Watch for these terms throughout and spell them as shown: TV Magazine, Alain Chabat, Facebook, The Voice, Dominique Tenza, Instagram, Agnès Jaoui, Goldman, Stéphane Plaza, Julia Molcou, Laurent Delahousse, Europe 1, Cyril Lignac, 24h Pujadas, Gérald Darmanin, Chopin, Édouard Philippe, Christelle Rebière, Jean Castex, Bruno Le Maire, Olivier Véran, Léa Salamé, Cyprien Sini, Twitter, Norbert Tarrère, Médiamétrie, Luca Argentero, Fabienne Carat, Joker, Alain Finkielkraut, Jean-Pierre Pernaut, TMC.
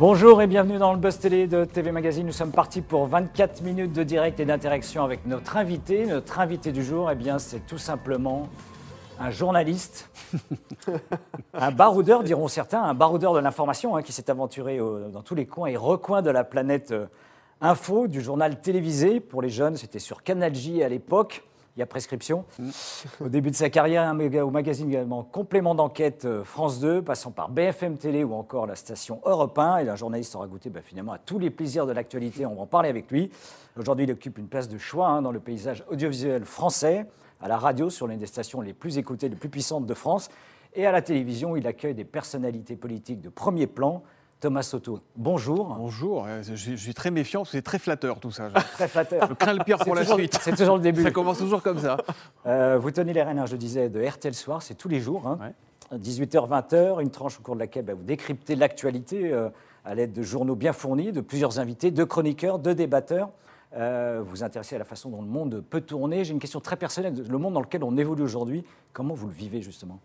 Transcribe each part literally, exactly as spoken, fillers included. Bonjour et bienvenue dans le Buzz Télé de T V Magazine. Nous sommes partis pour vingt-quatre minutes de direct et d'interaction avec notre invité. Notre invité du jour, eh bien, c'est tout simplement un journaliste, un baroudeur, diront certains, un baroudeur de l'information hein, qui s'est aventuré au, dans tous les coins et recoins de la planète euh, info, du journal télévisé. Pour les jeunes, c'était sur Canal J à l'époque. Il y a prescription. Au début de sa carrière, au magazine également Complément d'enquête France deux, passant par B F M Télé ou encore la station Europe un. Et un journaliste aura goûté ben, finalement à tous les plaisirs de l'actualité. On va en parler avec lui. Aujourd'hui, il occupe une place de choix hein, dans le paysage audiovisuel français, à la radio sur l'une des stations les plus écoutées, les plus puissantes de France. Et à la télévision, il accueille des personnalités politiques de premier plan. Thomas Sotto, bonjour. Bonjour, je, je suis très méfiant parce que c'est très flatteur tout ça. Je, très flatteur. Je crains le pire pour la toujours, suite. C'est toujours le début. Ça commence toujours comme ça. Euh, vous tenez les rênes, hein, je disais, de R T L Soir, c'est tous les jours. Hein, ouais. dix-huit heures, vingt heures, une tranche au cours de laquelle bah, vous décryptez l'actualité euh, à l'aide de journaux bien fournis, de plusieurs invités, de chroniqueurs, de débatteurs. Euh, vous vous intéressez à la façon dont le monde peut tourner. J'ai une question très personnelle, le monde dans lequel on évolue aujourd'hui, comment vous le vivez justement ?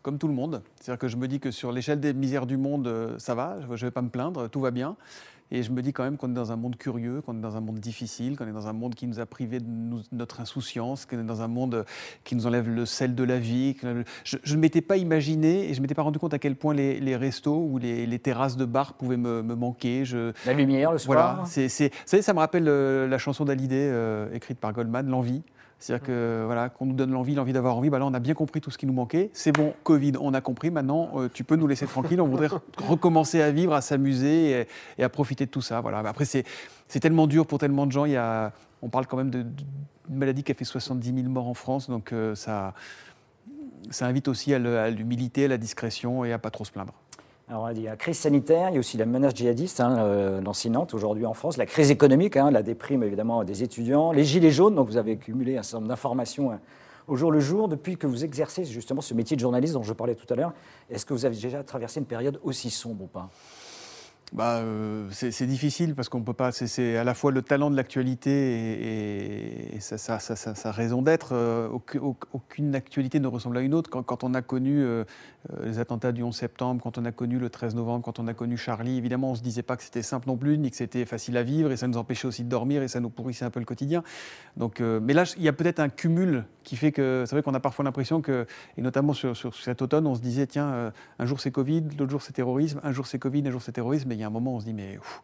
Comme tout le monde, c'est-à-dire que je me dis que sur l'échelle des misères du monde, ça va, je ne vais pas me plaindre, tout va bien. Et je me dis quand même qu'on est dans un monde curieux, qu'on est dans un monde difficile, qu'on est dans un monde qui nous a privés de nous, notre insouciance, qu'on est dans un monde qui nous enlève le sel de la vie. Je ne m'étais pas imaginé et je ne m'étais pas rendu compte à quel point les, les restos ou les, les terrasses de bars pouvaient me, me manquer. Je, la lumière le soir. Voilà, c'est, c'est, vous savez, ça me rappelle la chanson d'Hallyday euh, écrite par Goldman, L'envie. C'est-à-dire que, voilà, qu'on nous donne l'envie, l'envie d'avoir envie, bah là, on a bien compris tout ce qui nous manquait. C'est bon, Covid, on a compris, maintenant, euh, tu peux nous laisser tranquille. On voudrait recommencer à vivre, à s'amuser et, et à profiter de tout ça. Voilà. Après, c'est, c'est tellement dur pour tellement de gens. Il y a, on parle quand même d'une maladie qui a fait soixante-dix mille morts en France, donc euh, ça, ça invite aussi à, le, à l'humilité, à la discrétion et à ne pas trop se plaindre. Alors, il y a la crise sanitaire, il y a aussi la menace djihadiste, hein, lancinante aujourd'hui en France, la crise économique, hein, la déprime évidemment des étudiants, les gilets jaunes, donc vous avez cumulé un certain nombre d'informations hein, au jour le jour. Depuis que vous exercez justement ce métier de journaliste dont je parlais tout à l'heure, est-ce que vous avez déjà traversé une période aussi sombre ou pas ? Bah, euh, c'est, c'est difficile parce qu'on peut pas. C'est, c'est à la fois le talent de l'actualité et, et sa ça, ça, ça, ça, ça raison d'être. Euh, aucune actualité ne ressemble à une autre. Quand, quand on a connu euh, les attentats du onze septembre, quand on a connu le treize novembre, quand on a connu Charlie, évidemment, on se disait pas que c'était simple non plus, ni que c'était facile à vivre, et ça nous empêchait aussi de dormir et ça nous pourrissait un peu le quotidien. Donc, euh, mais là, il y a peut-être un cumul qui fait que c'est vrai qu'on a parfois l'impression que, et notamment sur, sur cet automne, on se disait tiens, euh, un jour c'est Covid, l'autre jour c'est terrorisme, un jour c'est Covid, un jour c'est terrorisme. Il y a un moment où on se dit, mais ouf,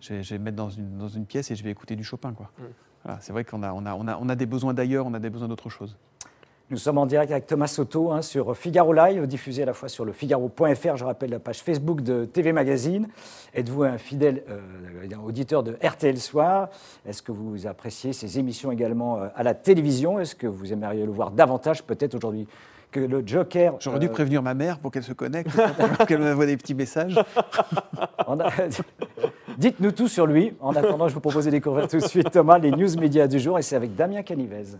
je, vais, je vais me mettre dans une, dans une pièce et je vais écouter du Chopin. Quoi. Mmh. Voilà, c'est vrai qu'on a, on a, on a, on a des besoins d'ailleurs, on a des besoins d'autre chose. Nous sommes en direct avec Thomas Sotto hein, sur Figaro Live, diffusé à la fois sur le Figaro point F R, je rappelle la page Facebook de T V Magazine. Êtes-vous un fidèle euh, auditeur de R T L Soir? Est-ce que vous appréciez ces émissions également à la télévision? Est-ce que vous aimeriez le voir davantage peut-être aujourd'hui? Que le Joker... J'aurais euh... dû prévenir ma mère pour qu'elle se connecte, pour qu'elle m'envoie des petits messages. On a... Dites-nous tout sur lui. En attendant, je vous propose de découvrir tout de suite, Thomas, les news médias du jour. Et c'est avec Damien Canivez.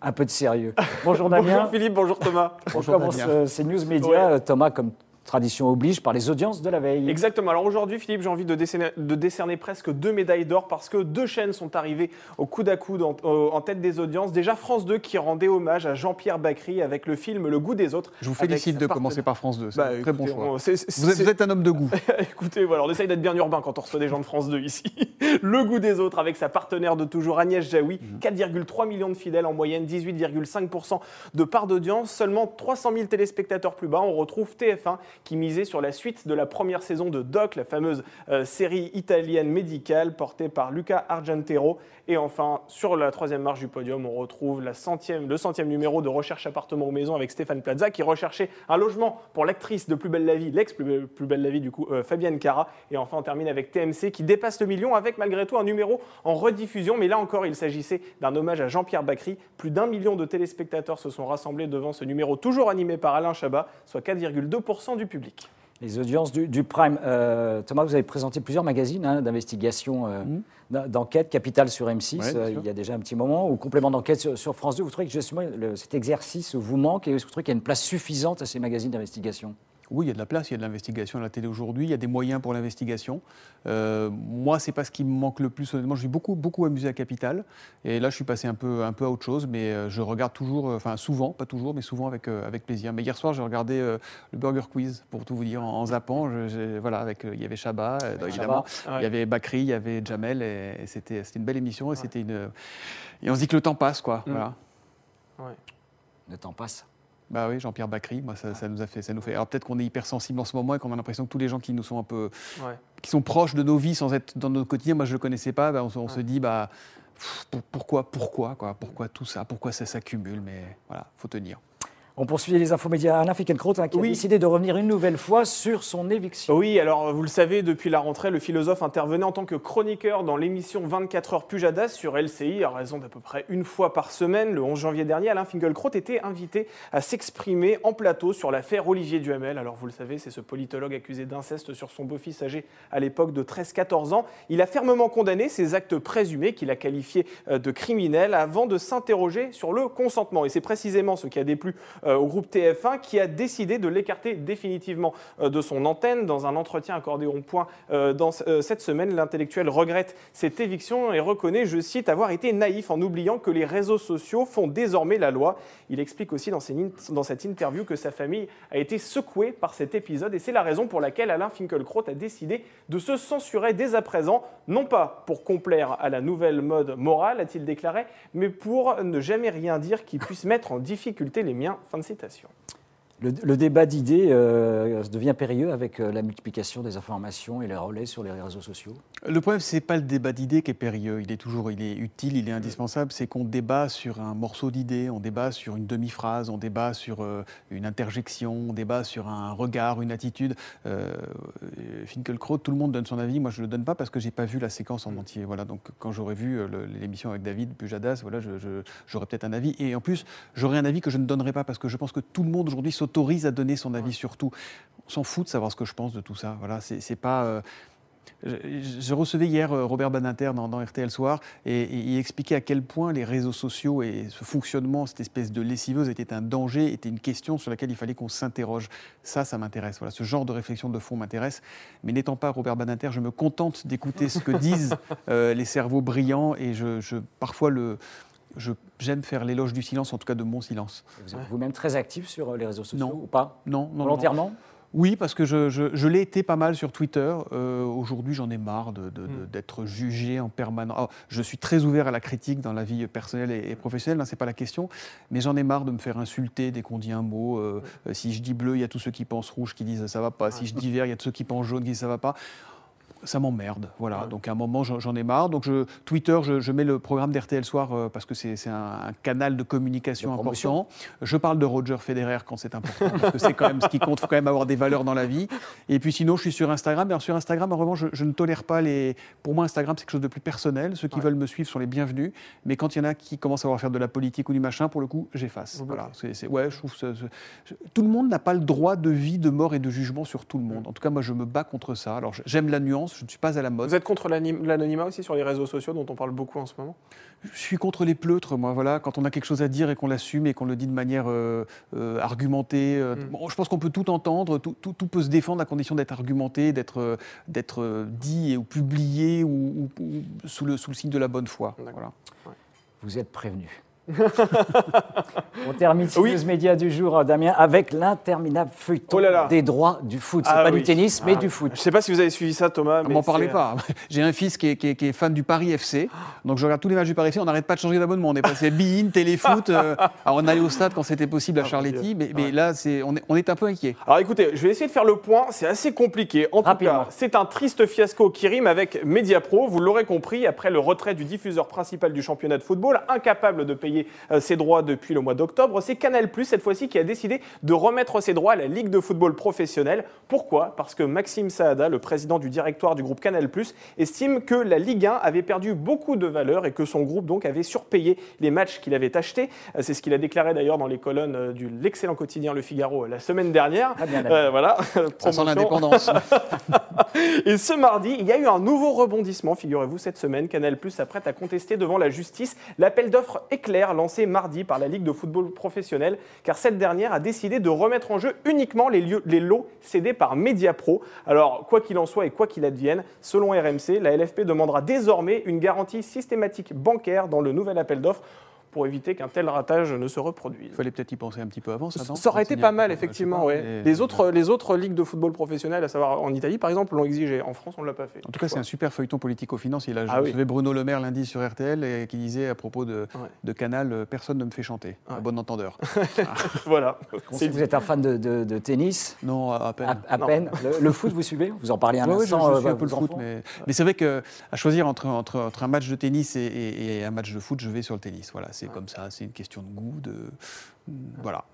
Un peu de sérieux. Bonjour Damien. Bonjour Philippe, bonjour Thomas. Bonjour, on commence euh, ces news médias, ouais. Thomas, comme... tradition oblige, par les audiences de la veille. Exactement. Alors aujourd'hui, Philippe, j'ai envie de décerner, de décerner presque deux médailles d'or parce que deux chaînes sont arrivées au coude à coude en, en tête des audiences. Déjà, France deux qui rendait hommage à Jean-Pierre Bacri avec le film Le goût des autres. Je vous félicite de commencer par France deux. C'est bah, un écoutez, très bon choix. On, c'est, c'est, vous, êtes, vous êtes un homme de goût. Écoutez, voilà, on essaye d'être bien urbain quand on reçoit des gens de France deux ici. Le goût des autres avec sa partenaire de toujours, Agnès Jaoui. Mmh. quatre virgule trois millions de fidèles en moyenne, dix-huit virgule cinq pour cent de part d'audience. Seulement trois cent mille téléspectateurs plus bas. On retrouve T F un qui misait sur la suite de la première saison de Doc, la fameuse euh, série italienne médicale portée par Luca Argentero. Et enfin, sur la troisième marche du podium, on retrouve la centième, le centième numéro de Recherche appartement ou maison avec Stéphane Plaza qui recherchait un logement pour l'actrice de Plus belle la vie, l'ex-Plus Plus belle la vie du coup, euh, Fabienne Carat. Et enfin, on termine avec T M C qui dépasse le million avec malgré tout un numéro en rediffusion. Mais là encore, il s'agissait d'un hommage à Jean-Pierre Bacri. Plus d'un million de téléspectateurs se sont rassemblés devant ce numéro toujours animé par Alain Chabat, soit quatre virgule deux pour cent du public. Les audiences du, du Prime. Euh, Thomas, vous avez présenté plusieurs magazines hein, d'investigation, euh, mmh. d'enquête, Capital sur M six, ouais, euh, il y a déjà un petit moment, ou Complément d'enquête sur, sur France deux. Vous trouvez que justement, le, cet exercice vous manque et vous trouvez qu'il y a une place suffisante à ces magazines d'investigation ? Oui, il y a de la place, il y a de l'investigation à la télé aujourd'hui, il y a des moyens pour l'investigation. Euh, moi, ce n'est pas ce qui me manque le plus, honnêtement. Je suis beaucoup, beaucoup amusé à Capital, et là, je suis passé un peu, un peu à autre chose, mais je regarde toujours, enfin souvent, pas toujours, mais souvent avec, euh, avec plaisir. Mais hier soir, j'ai regardé euh, le Burger Quiz, pour tout vous dire, en, en zappant. Je, voilà, avec, euh, il y avait Chabat, euh, évidemment, Chabat, ouais. Il y avait Bacri, il y avait Jamel, et, et c'était une belle émission, et, ouais. c'était une... et on se dit que le temps passe, quoi. Mmh. Voilà. Ouais. Le temps passe. Bah oui, Jean-Pierre Bacri, moi ça, ça nous a fait, ça nous fait. Alors peut-être qu'on est hypersensible en ce moment et qu'on a l'impression que tous les gens qui nous sont un peu, ouais. qui sont proches de nos vies sans être dans notre quotidien, moi je le connaissais pas, bah, on, on ouais. se dit bah pff, pourquoi, pourquoi quoi, pourquoi tout ça, pourquoi ça s'accumule, mais voilà, faut tenir. On poursuit les infos médias. Alain Finkielkraut hein, qui oui. a décidé de revenir une nouvelle fois sur son éviction. Oui, alors vous le savez, depuis la rentrée, le philosophe intervenait en tant que chroniqueur dans l'émission vingt-quatre heures Pujadas sur L C I à raison d'à peu près une fois par semaine. Le onze janvier dernier, Alain Finkielkraut était invité à s'exprimer en plateau sur l'affaire Olivier Duhamel. Alors vous le savez, c'est ce politologue accusé d'inceste sur son beau-fils âgé à l'époque de treize à quatorze ans. Il a fermement condamné ces actes présumés qu'il a qualifiés de criminels avant de s'interroger sur le consentement. Et c'est précisément ce qui a déplu au groupe T F un qui a décidé de l'écarter définitivement de son antenne. Dans un entretien accordé au Point dans cette semaine, l'intellectuel regrette cette éviction et reconnaît, je cite, avoir été naïf en oubliant que les réseaux sociaux font désormais la loi. Il explique aussi dans, ses, dans cette interview que sa famille a été secouée par cet épisode et c'est la raison pour laquelle Alain Finkielkraut a décidé de se censurer dès à présent, non pas pour complaire à la nouvelle mode morale, a-t-il déclaré, mais pour ne jamais rien dire qui puisse mettre en difficulté les miens. Fin de citation. Le, le débat d'idées euh, devient périlleux avec euh, la multiplication des informations et les relais sur les réseaux sociaux. Le problème, ce n'est pas le débat d'idées qui est périlleux. Il est toujours il est utile, il est indispensable. C'est qu'on débat sur un morceau d'idée, on débat sur une demi-phrase, on débat sur euh, une interjection, on débat sur un regard, une attitude. Euh, Finkielkraut, tout le monde donne son avis. Moi, je ne le donne pas parce que je n'ai pas vu la séquence en entier. Voilà, donc, quand j'aurais vu euh, l'émission avec David Pujadas, voilà, j'aurais peut-être un avis. Et en plus, j'aurais un avis que je ne donnerais pas parce que je pense que tout le monde aujourd'hui autorise à donner son avis ouais. sur tout. On s'en fout de savoir ce que je pense de tout ça. Voilà, c'est pas... Euh... Je, je recevais hier Robert Badinter dans, dans R T L Soir et, et il expliquait à quel point les réseaux sociaux et ce fonctionnement, cette espèce de lessiveuse était un danger, était une question sur laquelle il fallait qu'on s'interroge. Ça, ça m'intéresse. Voilà, ce genre de réflexion de fond m'intéresse. Mais n'étant pas Robert Badinter, je me contente d'écouter ce que disent euh, les cerveaux brillants et je, je parfois le... Je, j'aime faire l'éloge du silence, en tout cas de mon silence. Vous êtes vous-même très actif sur les réseaux sociaux non. ou pas ? Non, non. Volontairement ? Non. Oui, parce que je, je, je l'ai été pas mal sur Twitter. Euh, Aujourd'hui, j'en ai marre de, de, de, d'être jugé en permanence. Je suis très ouvert à la critique dans la vie personnelle et, et professionnelle, hein, c'est pas la question. Mais j'en ai marre de me faire insulter dès qu'on dit un mot. Euh, ouais. Si je dis bleu, il y a tous ceux qui pensent rouge qui disent ça va pas. Si je dis vert, il y a tous ceux qui pensent jaune qui disent ça va pas. Ça m'emmerde, voilà. Ouais. Donc à un moment, j'en ai marre. Donc je, Twitter, je, je mets le programme d'R T L Soir euh, parce que c'est un, un canal de communication de important. Je parle de Roger Federer quand c'est important, parce que c'est quand même ce qui compte. Il faut quand même avoir des valeurs dans la vie. Et puis sinon, je suis sur Instagram. Alors sur Instagram, en revanche, je, je ne tolère pas les... Pour moi, Instagram, c'est quelque chose de plus personnel. Ceux qui ouais. veulent me suivre sont les bienvenus. Mais quand il y en a qui commencent à vouloir faire de la politique ou du machin, pour le coup, j'efface. Voilà. C'est, c'est... Ouais, je trouve ça, c'est... Tout le monde n'a pas le droit de vie, de mort et de jugement sur tout le monde. En tout cas, moi, je me bats contre ça. Alors j'aime la nuance. Je ne suis pas à la mode. Vous êtes contre l'anonymat aussi sur les réseaux sociaux dont on parle beaucoup en ce moment ? Je suis contre les pleutres, moi. Voilà, quand on a quelque chose à dire et qu'on l'assume et qu'on le dit de manière euh, euh, argumentée, euh, mm. bon, je pense qu'on peut tout entendre, tout, tout, tout peut se défendre à condition d'être argumenté, d'être d'être euh, dit ou publié ou, ou, ou sous, le, sous le signe de la bonne foi. Voilà. Ouais. Vous êtes prévenu. On termine sur oui. les médias du jour, Damien, avec l'interminable feuilleton oh là là. des droits du foot. C'est ah pas oui. du tennis, mais ah du foot. Je ne sais pas si vous avez suivi ça, Thomas. Ne m'en parlez pas. J'ai un fils qui est, qui, est, qui est fan du Paris F C, donc je regarde tous les matchs du Paris F C. On n'arrête pas de changer d'abonnement. On est passé Bein, Téléfoot. Euh, alors on allait au stade quand c'était possible à Charletti, mais, mais ouais. là, c'est, on, est, on est un peu inquiet. Alors écoutez, je vais essayer de faire le point. C'est assez compliqué. En tout cas, c'est un triste fiasco qui rime avec Mediapro. Vous l'aurez compris, après le retrait du diffuseur principal du championnat de football, incapable de payer ses droits depuis le mois d'octobre, c'est Canal plus, cette fois-ci, qui a décidé de remettre ses droits à la Ligue de football professionnelle. Pourquoi ? Parce que Maxime Saada, le président du directoire du groupe Canal plus, estime que la Ligue un avait perdu beaucoup de valeur et que son groupe donc avait surpayé les matchs qu'il avait achetés. C'est ce qu'il a déclaré d'ailleurs dans les colonnes de l'excellent quotidien Le Figaro la semaine dernière. Ah bien, euh, voilà. Ça sent l'indépendance. Et ce mardi, il y a eu un nouveau rebondissement, figurez-vous, cette semaine. Canal plus s'apprête à contester devant la justice l'appel d'offres éclair circulaire lancée mardi par la Ligue de football professionnel, car cette dernière a décidé de remettre en jeu uniquement les, lieux, les lots cédés par Mediapro. Alors, quoi qu'il en soit et quoi qu'il advienne, selon R M C, la L F P demandera désormais une garantie systématique bancaire dans le nouvel appel d'offres, pour éviter qu'un tel ratage ne se reproduise. Il fallait peut-être y penser un petit peu avant. Ça, ça aurait été pas mal, effectivement. Ouais. Et... Les, autres, les autres ligues de football professionnelles, à savoir en Italie, par exemple, l'ont exigé. En France, on ne l'a pas fait. En tout cas, c'est un super feuilleton politico-financier. Ah, je recevais oui. Bruno Le Maire lundi sur R T L et qui disait à propos de, ouais. de Canal, personne ne me fait chanter. Ouais. À bon entendeur. Voilà. Vous dit. Êtes un fan de, de, de tennis? Non, à peine. À, à peine. Le, le foot, vous suivez? Vous en parlez un ouais, instant. Oui, je, je suis un peu le foot, mais, mais c'est vrai qu'à choisir entre, entre, entre un match de tennis et, et, et un match de foot, je vais sur le tennis. Voilà. C'est comme ça, c'est une question de goût, de... Voilà.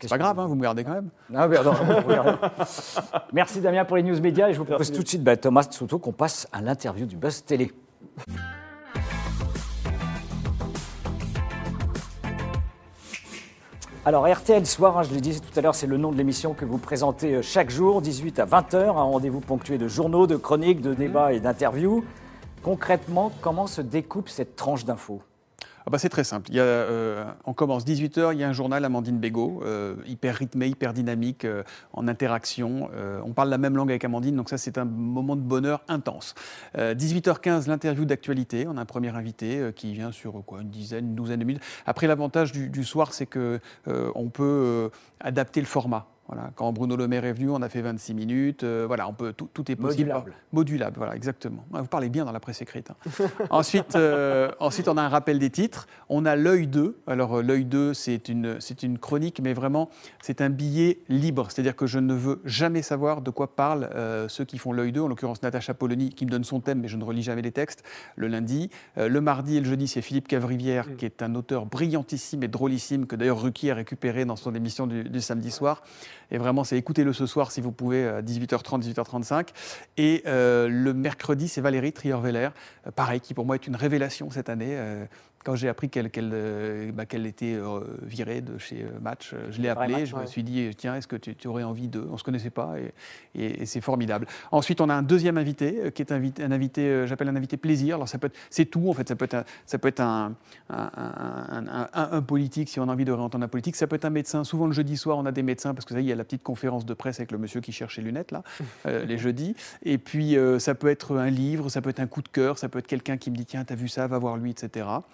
C'est pas grave, hein, vous me regardez quand même. Non, mais non, merci Damien pour les news médias et je vous propose Merci. tout de suite, bah, Thomas Sotto, qu'on passe à l'interview du Buzz Télé. Alors R T L Soir, hein, je le disais tout à l'heure, c'est le nom de l'émission que vous présentez chaque jour, dix-huit à vingt heures, un rendez-vous ponctué de journaux, de chroniques, de débats et d'interviews. Concrètement, comment se découpe cette tranche d'infos ? Ah bah c'est très simple. Il y a, euh, on commence dix-huit heures, il y a un journal Amandine Bégaud, euh, hyper rythmé, hyper dynamique, euh, en interaction. Euh, on parle la même langue avec Amandine, donc ça c'est un moment de bonheur intense. Euh, dix-huit heures quinze, l'interview d'actualité. On a un premier invité euh, qui vient sur quoi, une dizaine, une douzaine de minutes. Après, l'avantage du, du soir, c'est qu'on euh, peut euh, adapter le format. Voilà. Quand Bruno Le Maire est venu, on a fait vingt-six minutes. Euh, voilà, on peut, tout, tout est possible. Modulable. Modulable, voilà, exactement. Vous parlez bien dans la presse écrite. Hein. ensuite, euh, ensuite, on a un rappel des titres. On a l'œil deux. Alors, l'œil deux, c'est une, c'est une chronique, mais vraiment, c'est un billet libre. C'est-à-dire que je ne veux jamais savoir de quoi parlent euh, ceux qui font l'œil deux. En l'occurrence, Natacha Polony, qui me donne son thème, mais je ne relis jamais les textes, le lundi. Euh, le mardi et le jeudi, c'est Philippe Cavrivière, mmh. qui est un auteur brillantissime et drôlissime, que d'ailleurs Ruquier a récupéré dans son émission du, du samedi soir. Et vraiment, c'est écoutez-le ce soir si vous pouvez, à dix-huit heures trente, dix-huit heures trente-cinq. Et euh, le mercredi, c'est Valérie Trierweiler, euh, pareil, qui pour moi est une révélation cette année. Euh, quand j'ai appris qu'elle, qu'elle, euh, bah, qu'elle était euh, virée de chez Match, euh, je l'ai appelée, je ouais. me suis dit, tiens, est-ce que tu, tu aurais envie de... On ne se connaissait pas et, et, et c'est formidable. Ensuite, on a un deuxième invité, euh, qui est invité, un invité, euh, j'appelle un invité plaisir. Alors, ça peut être, c'est tout, en fait, ça peut être un, ça peut être un, un, un, un, un, un politique, si on a envie de réentendre la politique. Ça peut être un médecin. Souvent, le jeudi soir, on a des médecins, parce que ça y est, il y a la petite conférence de presse avec le monsieur qui cherche les lunettes, là, euh, les jeudis. Et puis, euh, ça peut être un livre, ça peut être un coup de cœur, ça peut être quelqu'un qui me dit, tiens, t'as vu ça, va voir lui, et cetera.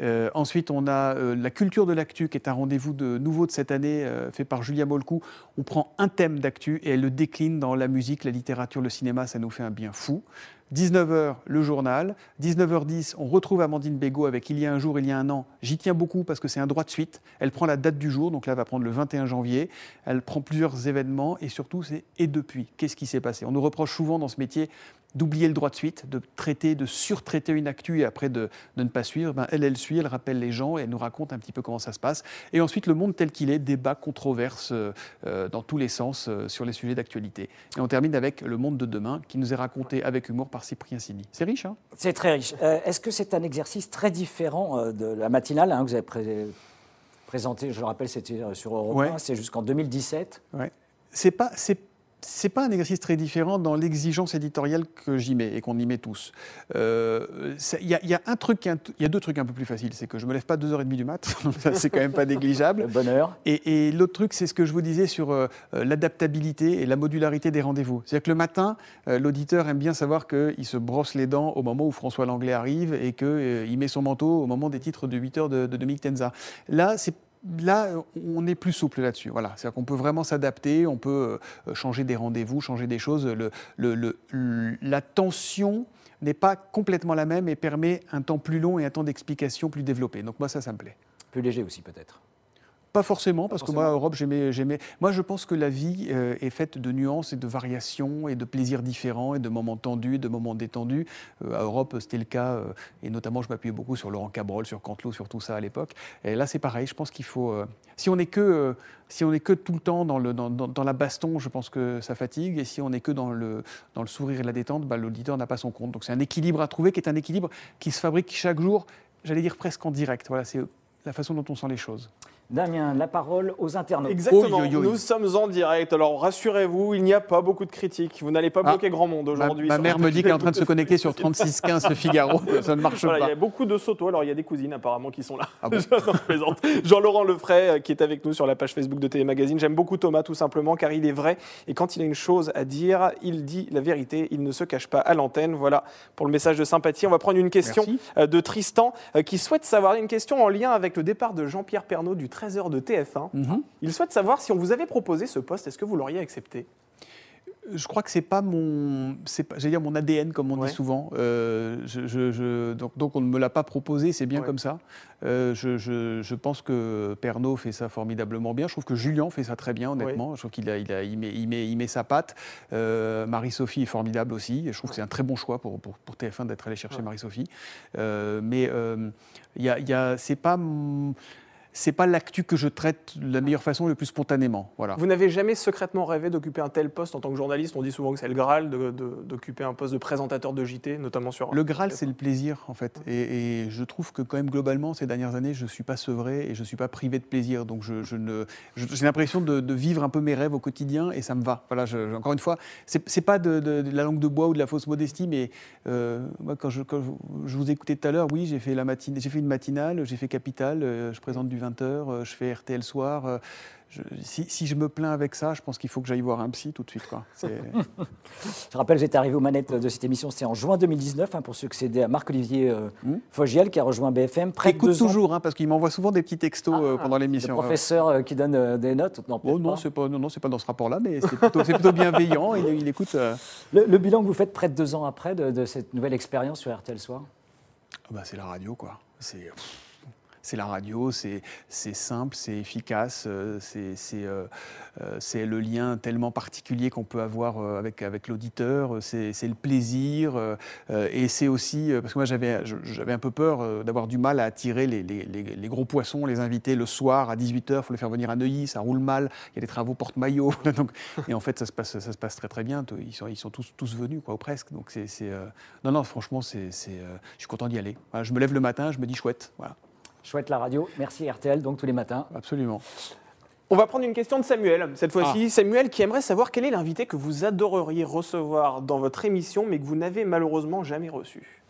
Euh, ensuite, on a euh, la culture de l'actu, qui est un rendez-vous de, nouveau de cette année, euh, fait par Julia Molcou. On prend un thème d'actu et elle le décline dans la musique, la littérature, le cinéma. Ça nous fait un bien fou. dix-neuf heures, le journal. dix-neuf heures dix, on retrouve Amandine Bégaud avec « Il y a un jour, il y a un an ». J'y tiens beaucoup parce que c'est un droit de suite. Elle prend la date du jour, donc là, elle va prendre le vingt et un janvier. Elle prend plusieurs événements et surtout, c'est « Et depuis, qu'est-ce qui s'est passé ?» On nous reproche souvent dans ce métier d'oublier le droit de suite, de traiter, de surtraiter une actu et après de, de ne pas suivre. Ben elle, elle suit, elle rappelle les gens et elle nous raconte un petit peu comment ça se passe. Et ensuite, le monde tel qu'il est, débat, controverse euh, dans tous les sens euh, sur les sujets d'actualité. Et on termine avec le monde de demain qui nous est raconté avec humour par Cyprien Sini. C'est riche, hein ? C'est très riche. Euh, est-ce que c'est un exercice très différent euh, de la matinale hein, que vous avez pré- présenté, je le rappelle, c'était sur Europe un, ouais. c'est jusqu'en deux mille dix-sept. Ouais. C'est pas... C'est... Ce n'est pas un exercice très différent dans l'exigence éditoriale que j'y mets et qu'on y met tous. Il euh, y, y a un truc, il y a deux trucs un peu plus faciles, c'est que je me lève pas deux heures et demie du mat, c'est quand même pas négligeable. Le bonheur. Et, et l'autre truc, c'est ce que je vous disais sur euh, l'adaptabilité et la modularité des rendez-vous. C'est-à-dire que le matin, euh, l'auditeur aime bien savoir qu'il se brosse les dents au moment où François Langlais arrive et qu'il euh, met son manteau au moment des titres de huit heures de, de Dominique Tenza. Là, c'est Là, on est plus souple là-dessus. Voilà. C'est-à-dire qu'on peut vraiment s'adapter, on peut changer des rendez-vous, changer des choses. Le, le, le, la tension n'est pas complètement la même et permet un temps plus long et un temps d'explication plus développé. Donc moi, ça, ça me plaît. Plus léger aussi, peut-être. Pas forcément, parce Pas forcément. que moi, Europe, j'aimais, j'aimais... Moi, je pense que la vie euh, est faite de nuances et de variations et de plaisirs différents et de moments tendus, de moments détendus. Euh, à Europe, c'était le cas, euh, et notamment, je m'appuyais beaucoup sur Laurent Cabrol, sur Cantelot, sur tout ça à l'époque. Et là, c'est pareil, je pense qu'il faut... Euh, si on n'est que, euh, si on est que tout le temps dans, le, dans, dans, dans la baston, je pense que ça fatigue. Et si on n'est que dans le, dans le sourire et la détente, bah, l'auditeur n'a pas son compte. Donc c'est un équilibre à trouver, qui est un équilibre qui se fabrique chaque jour, j'allais dire presque en direct. Voilà, c'est la façon dont on sent les choses. Damien, la parole aux internautes. Exactement, oh, yo, yo, yo. Nous sommes en direct, alors rassurez-vous, il n'y a pas beaucoup de critiques, vous n'allez pas bloquer ah, grand monde aujourd'hui. Ma, ma mère me dit qu'elle est en train de se connecter sur trente-six quinze le Figaro, ça ne marche voilà, pas. Il y a beaucoup de Sotto, alors il y a des cousines apparemment qui sont là. Ah bon. Jean-Laurent Lefray qui est avec nous sur la page Facebook de T V Magazine, j'aime beaucoup Thomas tout simplement car il est vrai et quand il a une chose à dire, il dit la vérité, il ne se cache pas à l'antenne. Voilà pour le message de sympathie, on va prendre une question Merci. de Tristan qui souhaite savoir, une question en lien avec le départ de Jean-Pierre Pernaut du treize heures de T F un. Mm-hmm. Il souhaite savoir si on vous avait proposé ce poste, est-ce que vous l'auriez accepté ? Je crois que c'est pas mon, c'est j'allais dire mon A D N comme on ouais. dit souvent. Euh, je, je, je, donc, donc on ne me l'a pas proposé, c'est bien ouais. comme ça. Euh, je, je, je pense que Pernaut fait ça formidablement bien. Je trouve que Julien fait ça très bien, honnêtement. Ouais. Je trouve qu'il a, il a, il met, il met, il met sa patte. Euh, Marie-Sophie est formidable aussi. Je trouve que c'est un très bon choix pour pour, pour T F un d'être allé chercher ouais. Marie-Sophie. Euh, mais il euh, y a, y a, c'est pas. Mh, C'est pas l'actu que je traite de la meilleure façon, le plus spontanément. Voilà. Vous n'avez jamais secrètement rêvé d'occuper un tel poste en tant que journaliste? On dit souvent que c'est le Graal de, de, d'occuper un poste de présentateur de J T, notamment sur... Le Graal, c'est le plaisir, en fait. Et, et je trouve que quand même, globalement, ces dernières années, je ne suis pas sevré et je ne suis pas privé de plaisir. Donc je, je ne, je, j'ai l'impression de, de vivre un peu mes rêves au quotidien et ça me va. Voilà, je, encore une fois, c'est, c'est pas de, de, de la langue de bois ou de la fausse modestie, mais euh, moi, quand, je, quand je vous écoutais tout à l'heure, oui, j'ai fait, la matin- j'ai fait une matinale, j'ai fait Capital, je présente du vingt heures, je fais R T L Soir. Je, si, si je me plains avec ça, je pense qu'il faut que j'aille voir un psy tout de suite, quoi. C'est... Je rappelle, j'étais arrivé aux manettes de cette émission, c'était en juin deux mille dix-neuf, hein, pour succéder à Marc-Olivier euh, mmh. Fogiel, qui a rejoint B F M. Près de deux ans. Toujours, hein, parce qu'il m'envoie souvent des petits textos ah, euh, pendant l'émission. Le professeur euh, qui donne euh, des notes non, oh, non, pas. C'est pas, non, non, c'est pas dans ce rapport-là, mais c'est plutôt, c'est plutôt bienveillant, il, il écoute. Euh... Le, le bilan que vous faites près de deux ans après de, de cette nouvelle expérience sur R T L Soir ? Ah bah, c'est la radio, quoi. C'est... C'est la radio, c'est, c'est simple, c'est efficace, c'est, c'est, euh, c'est le lien tellement particulier qu'on peut avoir avec, avec l'auditeur, c'est, c'est le plaisir, euh, et c'est aussi, parce que moi j'avais, j'avais un peu peur d'avoir du mal à attirer les, les, les, les gros poissons, les invités le soir à dix-huit heures, il faut les faire venir à Neuilly, ça roule mal, il y a des travaux porte-maillot, donc, et en fait ça se passe, ça se passe très très bien, ils sont, ils sont tous, tous venus, quoi, ou presque, donc c'est, c'est euh, non, non, franchement, c'est, c'est, euh, je suis content d'y aller, voilà, je me lève le matin, je me dis chouette, voilà. Chouette la radio, merci R T L, donc tous les matins. Absolument. On va prendre une question de Samuel, cette fois-ci. Ah. Samuel qui aimerait savoir quel est l'invité que vous adoreriez recevoir dans votre émission, mais que vous n'avez malheureusement jamais reçu.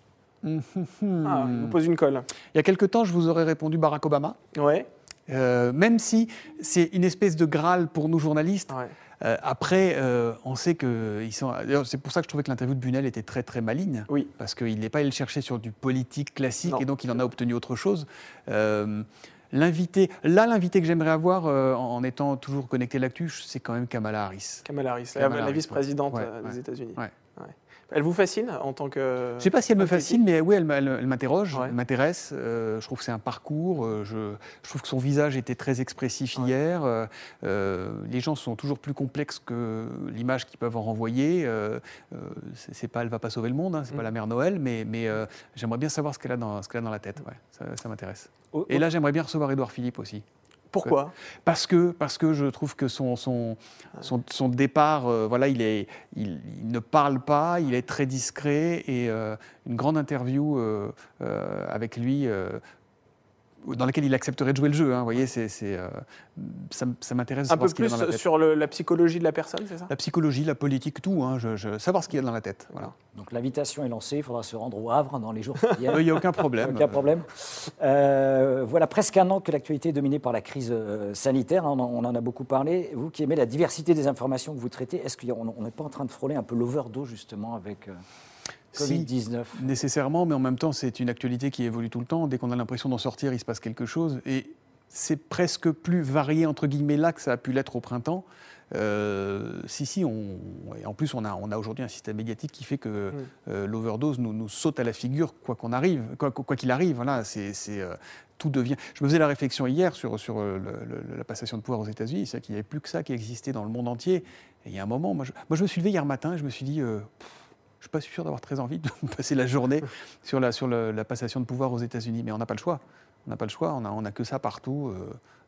Mmh, mmh. Ah, je vous pose une colle. Il y a quelque temps, je vous aurais répondu Barack Obama. Ouais. Euh, même si c'est une espèce de Graal pour nous journalistes. Ouais. Euh, après, euh, on sait que ils sont. D'ailleurs, c'est pour ça que je trouvais que l'interview de Bunel était très très maligne, oui. parce qu'il n'est pas allé le chercher sur du politique classique non. et donc il en a obtenu autre chose. Euh, l'invité, là, l'invité que j'aimerais avoir, euh, en étant toujours connecté à l'actu, c'est quand même Kamala Harris. Kamala Harris, Kamala la, la vice-présidente ouais, ouais, des ouais, États-Unis. Ouais. Ouais. Elle vous fascine en tant que... Je ne sais pas si elle me fascine, mais oui, elle, elle, elle m'interroge, ouais. elle m'intéresse. Euh, je trouve que c'est un parcours. Euh, je, je trouve que son visage était très expressif ouais. hier. Euh, les gens sont toujours plus complexes que l'image qu'ils peuvent en renvoyer. Euh, c'est, c'est pas, elle ne va pas sauver le monde, hein, ce n'est mmh. pas la mère Noël, mais, mais euh, j'aimerais bien savoir ce qu'elle a dans, ce qu'elle a dans la tête. Ouais, ça, ça m'intéresse. Oh, Et oh. là, j'aimerais bien recevoir Édouard Philippe aussi. Pourquoi ? Parce que, parce que je trouve que son, son, son, son départ, euh, voilà, il, est, il, il ne parle pas, il est très discret et euh, une grande interview euh, euh, avec lui euh, dans laquelle il accepterait de jouer le jeu. Hein, vous voyez, c'est, c'est, euh, ça, ça m'intéresse. Un peu plus dans la tête. Sur le, la psychologie de la personne, c'est ça ? La psychologie, la politique, tout. Hein, je, je, savoir ce qu'il y a dans la tête. Voilà. Donc l'invitation est lancée, il faudra se rendre au Havre dans les jours qui viennent. Il n'y a aucun problème. aucun problème. Euh, voilà presque un an que l'actualité est dominée par la crise euh, sanitaire, hein, on, on en a beaucoup parlé. Vous qui aimez la diversité des informations que vous traitez, est-ce qu'on n'est pas en train de frôler un peu l'overdose justement avec... Euh Covid dix-neuf. Si, nécessairement, mais en même temps, c'est une actualité qui évolue tout le temps. Dès qu'on a l'impression d'en sortir, il se passe quelque chose. Et c'est presque plus varié, entre guillemets, là que ça a pu l'être au printemps. Euh, si, si, on, et en plus, on a, on a aujourd'hui un système médiatique qui fait que oui. euh, l'overdose nous, nous saute à la figure, quoi qu'on arrive, quoi, quoi, quoi qu'il arrive. Voilà, c'est, c'est, euh, tout devient... Je me faisais la réflexion hier sur, sur le, le, la passation de pouvoir aux États-Unis, c'est qu'il n'y avait plus que ça qui existait dans le monde entier. Et il y a un moment, moi je, moi, je me suis levé hier matin et je me suis dit... Euh, pff, Je ne suis pas sûr d'avoir très envie de passer la journée sur, la, sur le, la passation de pouvoir aux États-Unis. Mais on n'a pas le choix. On n'a pas le choix, on n'a on a que ça partout.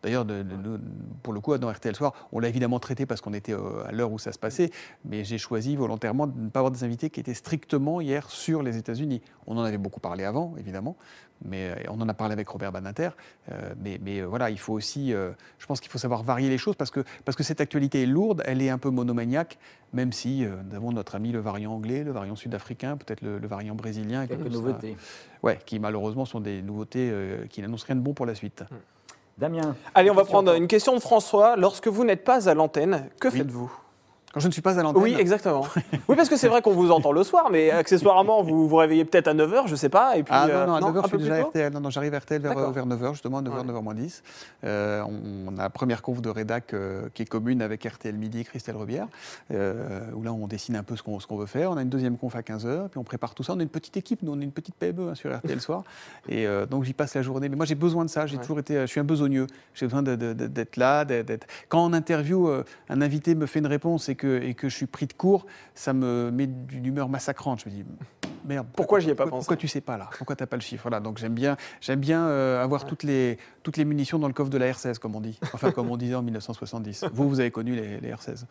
D'ailleurs, de, de, de, pour le coup, dans R T L Soir, on l'a évidemment traité parce qu'on était à l'heure où ça se passait, mais j'ai choisi volontairement de ne pas avoir des invités qui étaient strictement hier sur les États-Unis. On en avait beaucoup parlé avant, évidemment, mais on en a parlé avec Robert Badinter. Euh, mais, mais voilà, il faut aussi, euh, je pense qu'il faut savoir varier les choses parce que, parce que cette actualité est lourde, elle est un peu monomaniaque, même si euh, nous avons notre ami le variant anglais, le variant sud-africain, peut-être le, le variant brésilien. Quelques nouveautés. Ouais, qui malheureusement sont des nouveautés euh, qui n'annoncent rien de bon pour la suite. Damien. Allez, on va prendre une question de François. Lorsque vous n'êtes pas à l'antenne, que oui. faites-vous ? Quand je ne suis pas à l'antenne. Oui, exactement. Oui, parce que c'est vrai qu'on vous entend le soir, mais accessoirement, vous vous réveillez peut-être à neuf heures, je ne sais pas. Et puis, ah non, non, à neuf heures, je suis déjà à R T L. Non, non, j'arrive à R T L vers, vers neuf heures, justement, à neuf heures, ouais. neuf heures moins dix. Euh, on a la première conf de rédac euh, qui est commune avec R T L Midi et Christelle Rebière, euh, où là, on dessine un peu ce qu'on ce qu'on veut faire. On a une deuxième conf à quinze heures, puis on prépare tout ça. On est une petite équipe, nous, on est une petite P M E hein, sur R T L Soir. Et euh, donc, j'y passe la journée. Mais moi, j'ai besoin de ça. J'ai ouais. toujours été. Je suis un besogneux. J'ai besoin de, de, de, d'être là. D'être... Quand en interview, euh, un invité me fait une réponse et que et que je suis pris de court, ça me met d'une humeur massacrante. Je me dis, merde, pourquoi, pourquoi j'y ai pas pourquoi, pensé Pourquoi tu sais pas, là Pourquoi t'as pas le chiffre voilà, donc j'aime bien, j'aime bien euh, avoir ouais. toutes, les, toutes les munitions dans le coffre de la R seize, comme on dit. Enfin, comme on disait en mille neuf cent soixante-dix. Vous, vous avez connu les, les R seize.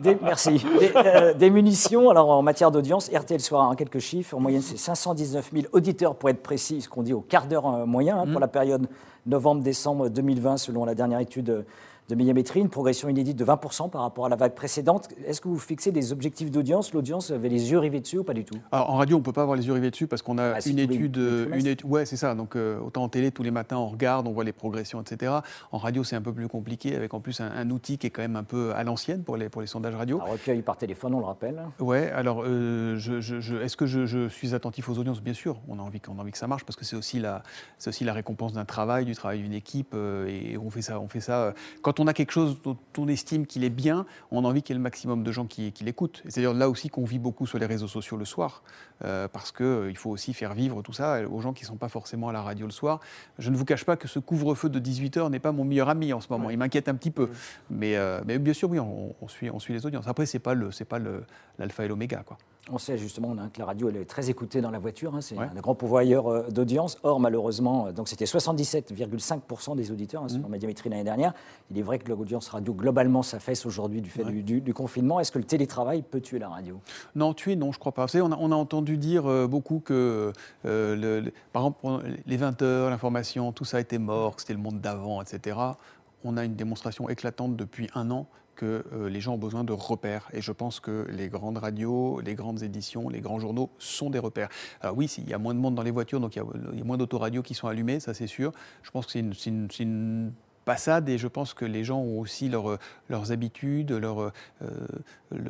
Des, merci. Des, euh, des munitions, alors en matière d'audience, R T L Soir, hein, quelques chiffres. En moyenne, c'est cinq cent dix-neuf mille auditeurs, pour être précis, ce qu'on dit au quart d'heure moyen, hein, mmh. pour la période novembre-décembre deux mille vingt, selon la dernière étude de Médiamétrie, une progression inédite de vingt pour cent par rapport à la vague précédente. Est-ce que vous fixez des objectifs d'audience ? L'audience avait les yeux rivés dessus ou pas du tout ? Alors, en radio, on ne peut pas avoir les yeux rivés dessus parce qu'on a ah, une, étude, une, une étude... Ouais, c'est ça. Donc, euh, autant en télé, tous les matins, on regarde, on voit les progressions, et cetera. En radio, c'est un peu plus compliqué avec en plus un, un outil qui est quand même un peu à l'ancienne pour les, pour les sondages radio. Un recueil par téléphone, on le rappelle. Ouais. Alors, euh, je, je, je, est-ce que je, je suis attentif aux audiences ? Bien sûr. On a, envie, on a envie que ça marche parce que c'est aussi la, c'est aussi la récompense d'un travail, du travail d'une équipe euh, et on fait ça... On fait ça euh, quand Quand on a quelque chose dont on estime qu'il est bien, on a envie qu'il y ait le maximum de gens qui, qui l'écoutent. Et c'est d'ailleurs là aussi qu'on vit beaucoup sur les réseaux sociaux le soir, euh, parce qu'il euh, faut aussi faire vivre tout ça aux gens qui ne sont pas forcément à la radio le soir. Je ne vous cache pas que ce couvre-feu de dix-huit heures n'est pas mon meilleur ami en ce moment. Ouais. Il m'inquiète un petit peu. Ouais. Mais, euh, mais bien sûr, oui, on, on, suit, on suit les audiences. Après, ce n'est pas, le, c'est pas le, l'alpha et l'oméga, quoi. On sait justement hein, que la radio elle est très écoutée dans la voiture, hein, c'est ouais. un grand pourvoyeur euh, d'audience. Or, malheureusement, euh, donc c'était soixante-dix-sept virgule cinq pour cent des auditeurs hein, selon mmh. Médiamétrie l'année dernière. Il est vrai que l'audience radio globalement s'affaisse aujourd'hui du fait ouais. du, du, du confinement. Est-ce que le télétravail peut tuer la radio ? Non, tuer, non, je ne crois pas. Vous savez, on a, on a entendu dire euh, beaucoup que, euh, le, le, par exemple, les vingt heures, l'information, tout ça était mort, que c'était le monde d'avant, et cetera. On a une démonstration éclatante depuis un an que euh, les gens ont besoin de repères. Et je pense que les grandes radios, les grandes éditions, les grands journaux sont des repères. Alors oui, il y a moins de monde dans les voitures, donc il y, y a moins d'autoradios qui sont allumées, ça c'est sûr. Je pense que c'est une, c'est une, c'est une passade et je pense que les gens ont aussi leur, leurs habitudes, leur, euh,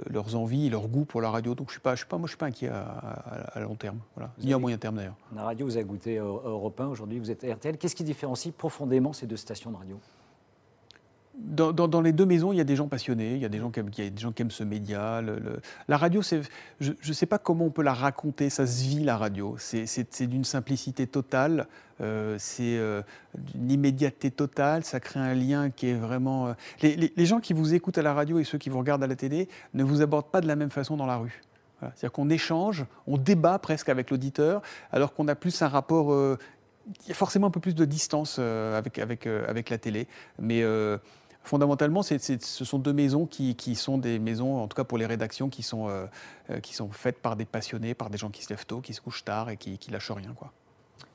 leurs envies, leur goût pour la radio. Donc je suis pas, je suis pas, moi je ne suis pas inquiet à, à, à long terme, voilà. Ni à moyen terme d'ailleurs. La radio, vous a goûté euh, Europe un, aujourd'hui vous êtes à R T L. Qu'est-ce qui différencie profondément ces deux stations de radio ? Dans, dans, dans les deux maisons, il y a des gens passionnés, il y a des gens qui aiment, des gens qui aiment ce média. Le, le... La radio, c'est, je ne sais pas comment on peut la raconter, ça se vit la radio. C'est, c'est, c'est d'une simplicité totale, euh, c'est euh, d'une immédiateté totale, ça crée un lien qui est vraiment... Euh... Les, les, les gens qui vous écoutent à la radio et ceux qui vous regardent à la télé ne vous abordent pas de la même façon dans la rue. Voilà. C'est-à-dire qu'on échange, on débat presque avec l'auditeur, alors qu'on a plus un rapport... Euh... Il y a forcément un peu plus de distance euh, avec, avec, euh, avec la télé, mais... Euh... Fondamentalement, c'est, c'est, ce sont deux maisons qui, qui sont des maisons, en tout cas pour les rédactions, qui sont, euh, qui sont faites par des passionnés, par des gens qui se lèvent tôt, qui se couchent tard et qui, qui lâchent rien, quoi.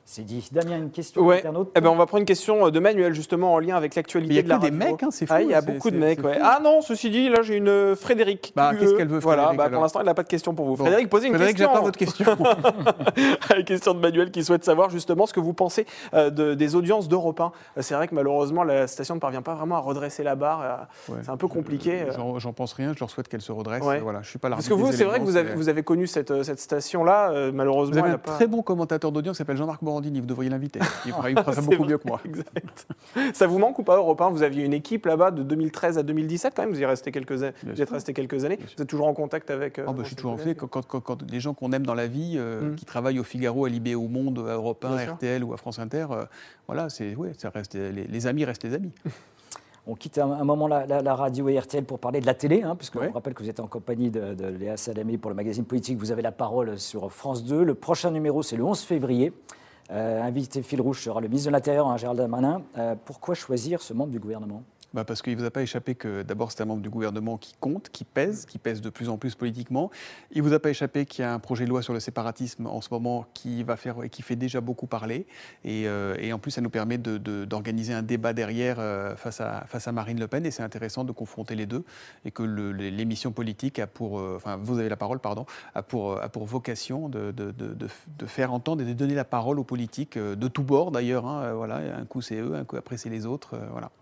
C'est dit. Damien, une question ouais. internaute. Eh ben, on va prendre une question de Manuel, justement, en lien avec l'actualité y a de la radio. Il y a des mecs, hein, c'est fou. Ah, il y a beaucoup de mecs, ouais. Ah non, ceci dit, là, j'ai une Frédéric. Bah, qu'est-ce qu'elle veut, Frédéric ? Voilà, bah, pour l'instant, elle n'a pas de question pour vous. Bon. Frédéric, posez une Frédéric, question. Frédéric, j'attends votre question. Une question de Manuel qui souhaite savoir, justement, ce que vous pensez euh, de, des audiences d'Europe un. C'est vrai que, malheureusement, la station ne parvient pas vraiment à redresser la barre. Euh, ouais. C'est un peu compliqué. Je, j'en, j'en pense rien, je leur souhaite qu'elle se redresse. Ouais. Voilà, je suis pas là. Parce que vous, c'est vrai que vous avez connu cette station-là, malheureusement. Vous avez un très bon commentateur d'audience qui s'appelle Jean-Marc Borand. Vous devriez l'inviter. Il fera, il fera ça beaucoup vrai. mieux que moi. Exact. Ça vous manque ou pas, Europe un ? Vous aviez une équipe là-bas de deux mille treize à deux mille dix-sept quand même. Vous y restez quelques, a... vous êtes resté quelques années. Vous êtes toujours en contact avec. Euh, oh, bah, je suis toujours en contact. Fait, quand, quand, quand les gens qu'on aime dans la vie, euh, mm. qui travaillent au Figaro, à l'I B, au Monde, à Europe un, à R T L ou à France Inter, euh, voilà, c'est, ouais, ça reste les, les amis restent les amis. On quitte un, un moment la, la, la radio et R T L pour parler de la télé, hein, puisque oui. on rappelle que vous êtes en compagnie de, de Léa Salamé pour le magazine politique. Vous avez la parole sur France deux. Le prochain numéro, c'est le onze février. Euh, invité fil rouge sera le ministre de l'Intérieur, hein, Gérald Darmanin. Euh, pourquoi choisir ce membre du gouvernement ? Bah parce qu'il ne vous a pas échappé que d'abord c'est un membre du gouvernement qui compte, qui pèse, qui pèse de plus en plus politiquement. Il ne vous a pas échappé qu'il y a un projet de loi sur le séparatisme en ce moment qui, va faire, qui fait déjà beaucoup parler. Et, euh, et en plus ça nous permet de, de, d'organiser un débat derrière euh, face, à, face à Marine Le Pen. Et c'est intéressant de confronter les deux. Et que le, l'émission politique a pour, euh, enfin vous avez la parole, pardon, a pour, a pour vocation de, de, de, de, de faire entendre et de donner la parole aux politiques de tous bords d'ailleurs. Hein, voilà, un coup c'est eux, un coup après c'est les autres. Euh, voilà.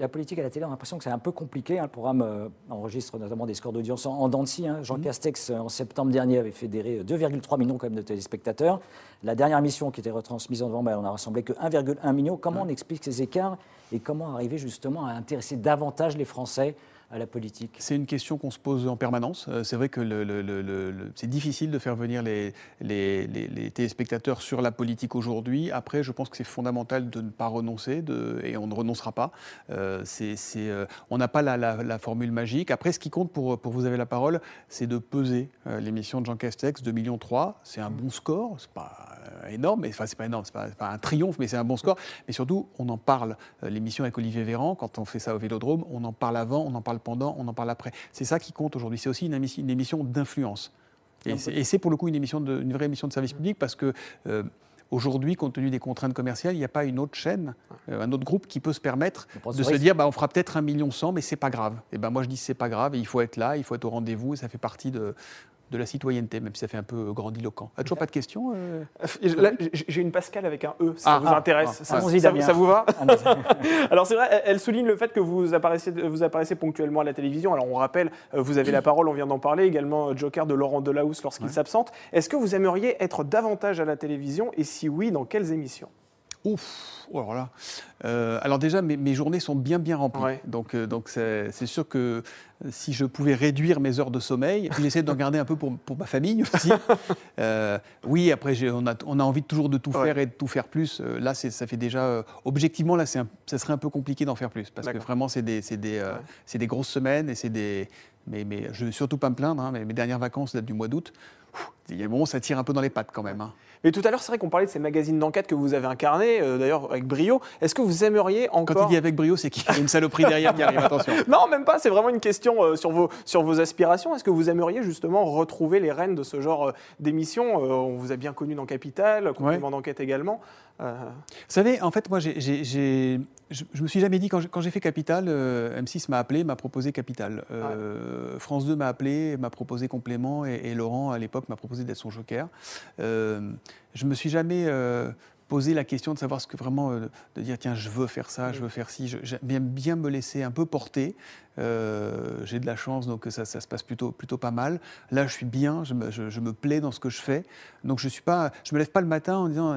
La politique à la télé, on a l'impression que c'est un peu compliqué. Hein. Le programme euh, enregistre notamment des scores d'audience en, en dents de scie. Hein. Jean mmh. Castex, en septembre dernier, avait fédéré deux virgule trois millions quand même de téléspectateurs. La dernière émission qui était retransmise en novembre, on n'a rassemblé que un virgule un million. Comment mmh. on explique ces écarts et comment arriver justement à intéresser davantage les Français à la politique? C'est une question qu'on se pose en permanence. C'est vrai que le, le, le, le, c'est difficile de faire venir les, les, les, les téléspectateurs sur la politique aujourd'hui. Après, je pense que c'est fondamental de ne pas renoncer, de, et on ne renoncera pas. Euh, c'est, c'est, euh, on n'a pas la, la, la formule magique. Après, ce qui compte, pour, pour vous avez la parole, c'est de peser euh, l'émission de Jean Castex, deux virgule trois millions. C'est un bon score, c'est pas énorme, mais, enfin, c'est pas énorme, c'est pas, c'est pas un triomphe, mais c'est un bon score. Mais surtout, on en parle. L'émission avec Olivier Véran, quand on fait ça au Vélodrome, on en parle avant, on en parle pendant, on en parle après. C'est ça qui compte aujourd'hui. C'est aussi une, émission, une émission d'influence. Et c'est, et c'est pour le coup une, émission de, une vraie émission de service public parce que euh, aujourd'hui, compte tenu des contraintes commerciales, il n'y a pas une autre chaîne, euh, un autre groupe qui peut se permettre de risque. Se dire bah, on fera peut-être un million cent, mais c'est pas grave. Et ben bah, moi je dis c'est pas grave, et il faut être là, il faut être au rendez-vous, et ça fait partie de, de la citoyenneté, même si ça fait un peu grandiloquent. Ah, toujours pas de questions euh... Là, j'ai une Pascale avec un E, si ça ah, vous ah, intéresse. Ah, ça, ah, ça, ça, ça vous va? Alors c'est vrai, elle souligne le fait que vous apparaissez, vous apparaissez ponctuellement à la télévision. Alors on rappelle, vous avez la parole, on vient d'en parler, également Joker de Laurent Delahousse lorsqu'il ouais. s'absente. Est-ce que vous aimeriez être davantage à la télévision? Et si oui, dans quelles émissions? Ouf, oh là là. Euh, alors déjà, mes, mes journées sont bien bien remplies. Ouais. Donc, euh, donc c'est, c'est sûr que si je pouvais réduire mes heures de sommeil, j'essaie d'en garder un peu pour, pour ma famille aussi. euh, oui, après, j'ai, on, a, on a envie toujours de tout ouais. faire et de tout faire plus. Euh, là, c'est, ça fait déjà... Euh, objectivement, là, c'est un, ça serait un peu compliqué d'en faire plus. Parce D'accord. que vraiment, c'est des, c'est, des, euh, ouais. c'est des grosses semaines et c'est des... Mais, mais je ne vais surtout pas me plaindre, hein, mais mes dernières vacances datent du mois d'août. Il y a un moment, ça tire un peu dans les pattes quand même. Hein. Mais tout à l'heure, c'est vrai qu'on parlait de ces magazines d'enquête que vous avez incarnés, euh, d'ailleurs avec brio. Est-ce que vous aimeriez encore... Quand il dit avec brio, c'est qu'il y a une saloperie derrière qui arrive, attention. Non, même pas, c'est vraiment une question euh, sur, vos, sur vos aspirations. Est-ce que vous aimeriez justement retrouver les rênes de ce genre euh, d'émission? euh, On vous a bien connu dans Capital, Complément ouais. d'enquête également. Euh... Vous savez, en fait, moi, j'ai, j'ai, j'ai, je, je me suis jamais dit, quand j'ai, quand j'ai fait Capital, euh, M six m'a appelé, m'a proposé Capital. Euh, ouais. France deux m'a appelé, m'a proposé Complément, et, et Laurent, à l'époque, m'a proposé d'être son joker. Euh, je me suis jamais euh, posé la question de savoir ce que vraiment, euh, de dire tiens, je veux faire ça, je veux faire ci. Je, j'aime bien me laisser un peu porter. Euh, j'ai de la chance, donc ça, ça se passe plutôt, plutôt pas mal. Là, je suis bien, je me, je, je me plais dans ce que je fais. Donc, je suis pas, je me lève pas le matin en disant...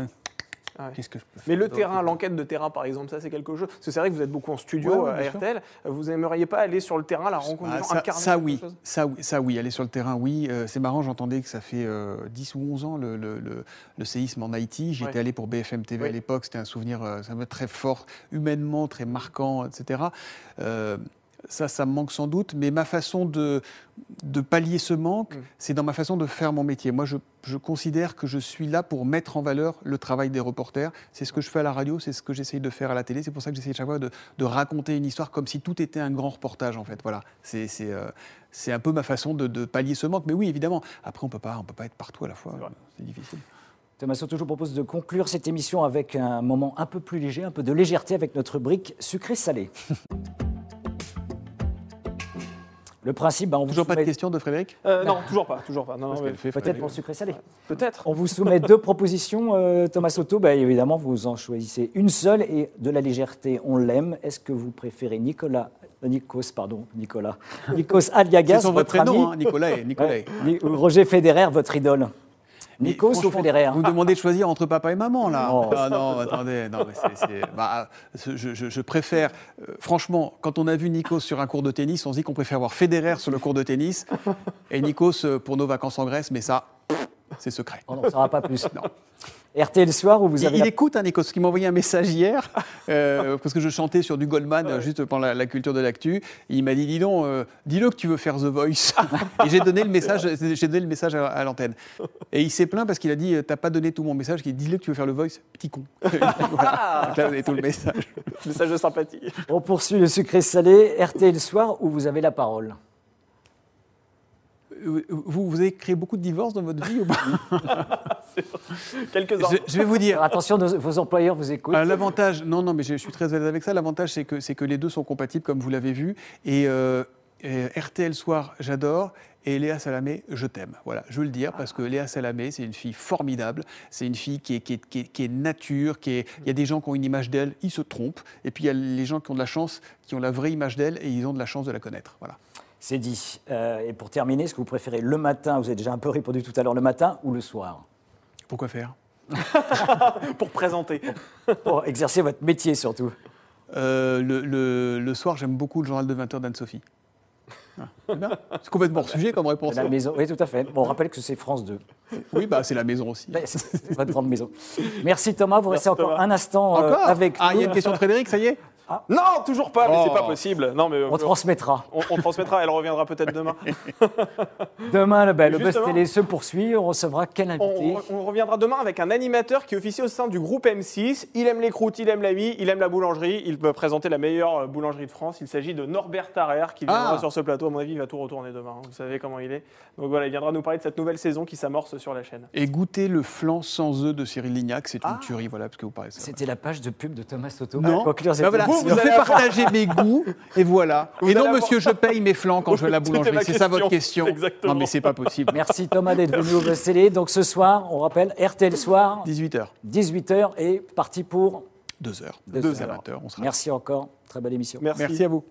Ah ouais. Qu'est-ce que je peux faire? Mais le terrain, l'enquête de terrain par exemple, ça c'est quelque chose. Parce que c'est vrai que vous êtes beaucoup en studio ouais, ouais, à R T L. Sûr. Vous n'aimeriez pas aller sur le terrain, la rencontre ah, ça, incarner ça, oui. ça oui, ça oui, aller sur le terrain, oui. Euh, c'est marrant, j'entendais que ça fait euh, dix ou onze ans le, le, le, le séisme en Haïti. J'étais ouais. allé pour B F M T V ouais. à l'époque, c'était un souvenir euh, très fort, humainement très marquant, et cetera. Euh, Ça, ça me manque sans doute, mais ma façon de, de pallier ce manque, mmh. c'est dans ma façon de faire mon métier. Moi, je, je considère que je suis là pour mettre en valeur le travail des reporters. C'est ce que je fais à la radio, c'est ce que j'essaye de faire à la télé. C'est pour ça que j'essaye chaque fois de, de raconter une histoire comme si tout était un grand reportage, en fait. Voilà, c'est... c'est euh... C'est un peu ma façon de, de pallier ce manque. Mais oui, évidemment, après, on peut pas, on peut pas être partout à la fois. C'est, c'est difficile. Thomas Sotto, je vous propose de conclure cette émission avec un moment un peu plus léger, un peu de légèreté avec notre rubrique sucré-salé. Le principe, bah on vous toujours soumet... pas de question de Frédéric euh, non. non, toujours pas, toujours pas. Non, non, mais... fait, peut-être pour sucré salé. Ouais. Peut-être. On vous soumet deux propositions, euh, Thomas Sotto. Bah, évidemment, vous en choisissez une seule et de la légèreté, on l'aime. Est-ce que vous préférez Nicolas, Nikos, pardon, Nicolas, Nikos Aliagas, c'est son votre prénom, ami, hein, Nicolas, et Nicolas. Ouais. Ni... Roger Federer, votre idole. Nikos ou Federer? Vous me demandez de choisir entre papa et maman, là. Non, ah, non attendez. Non, mais c'est, c'est, bah, je, je, je préfère... Euh, franchement, quand on a vu Nikos sur un cours de tennis, on se dit qu'on préfère voir Federer sur le cours de tennis et Nikos pour nos vacances en Grèce, mais ça... c'est secret. Oh non, ça n'aura pas plus. Non. R T L Soir, où vous avez... Il, la... il écoute, hein, Nico, parce qu'il m'a envoyé un message hier, euh, parce que je chantais sur du Goldman, ouais. juste pendant la, la culture de l'actu. Il m'a dit, dis donc, euh, dis-le que tu veux faire The Voice. Et j'ai donné le message, j'ai donné le message à, à l'antenne. Et il s'est plaint parce qu'il a dit, t'as pas donné tout mon message, qu'il dit, dis-le que tu veux faire le Voice, petit con. Voilà. Donc là, vous avez tout le message. Message de sympathie. On poursuit le sucré salé, R T L Soir, où vous avez la parole. Vous, vous avez créé beaucoup de divorces dans votre vie ou pas? Quelques-uns. Je, je vais vous dire. Alors attention, nos, vos employeurs vous écoutent. L'avantage, non, non, mais je, je suis très à l'aise avec ça. L'avantage, c'est que, c'est que les deux sont compatibles, comme vous l'avez vu. Et, euh, et R T L Soir, j'adore. Et Léa Salamé, je t'aime. Voilà, je veux le dire, parce que Léa Salamé, c'est une fille formidable. C'est une fille qui est, qui est, qui est, qui est nature. Qui est... Il y a des gens qui ont une image d'elle, ils se trompent. Et puis, il y a les gens qui ont de la chance, qui ont la vraie image d'elle, et ils ont de la chance de la connaître. Voilà. C'est dit. Euh, et pour terminer, est-ce que vous préférez le matin, vous avez déjà un peu répondu tout à l'heure, le matin ou le soir? Pourquoi faire? Pour présenter. Pour, pour exercer votre métier, surtout. Euh, le, le, le soir, j'aime beaucoup le journal de vingt heures d'Anne-Sophie. Ah, c'est bien. C'est complètement hors sujet comme réponse. La maison, oui, tout à fait. Bon, on rappelle que c'est France deux. Oui, bah, c'est la maison aussi. C'est votre grande maison. Merci Thomas, vous restez encore un instant euh, encore avec ah, nous. Ah, il y a une question de Frédéric, ça y est? Ah. Non, toujours pas, mais oh. c'est pas possible. Non, mais on, on transmettra. On, on transmettra, elle reviendra peut-être demain. Demain, le, ben, le Buzz Télé se poursuit, on recevra quel invité? On, on reviendra demain avec un animateur qui officie au sein du groupe M six. Il aime les croûtes, il aime la mie, il aime la boulangerie. Il peut présenter la meilleure boulangerie de France. Il s'agit de Norbert Tarrer qui viendra ah. sur ce plateau. À mon avis, il va tout retourner demain. Vous savez comment il est. Donc voilà, il viendra nous parler de cette nouvelle saison qui s'amorce sur la chaîne. Et goûter le flan sans œufs de Cyril Lignac, c'est une ah. tuerie, voilà, parce que vous parlez ça. C'était la page de pub de Thomas Sotto. Non, bah, voilà. Vous, vous faites partager mes goûts, et voilà. Vous et non, monsieur, avoir... je paye mes flancs quand je vais à la boulangerie. C'est ça votre question? Exactement. Non, mais c'est pas possible. Merci Thomas d'être venu au Buzz Télé. Donc ce soir, on rappelle, R T L Soir. dix-huit heures. dix-huit heures et parti pour deux heures. deux heures. Merci encore. Très belle émission. Merci, Merci à vous.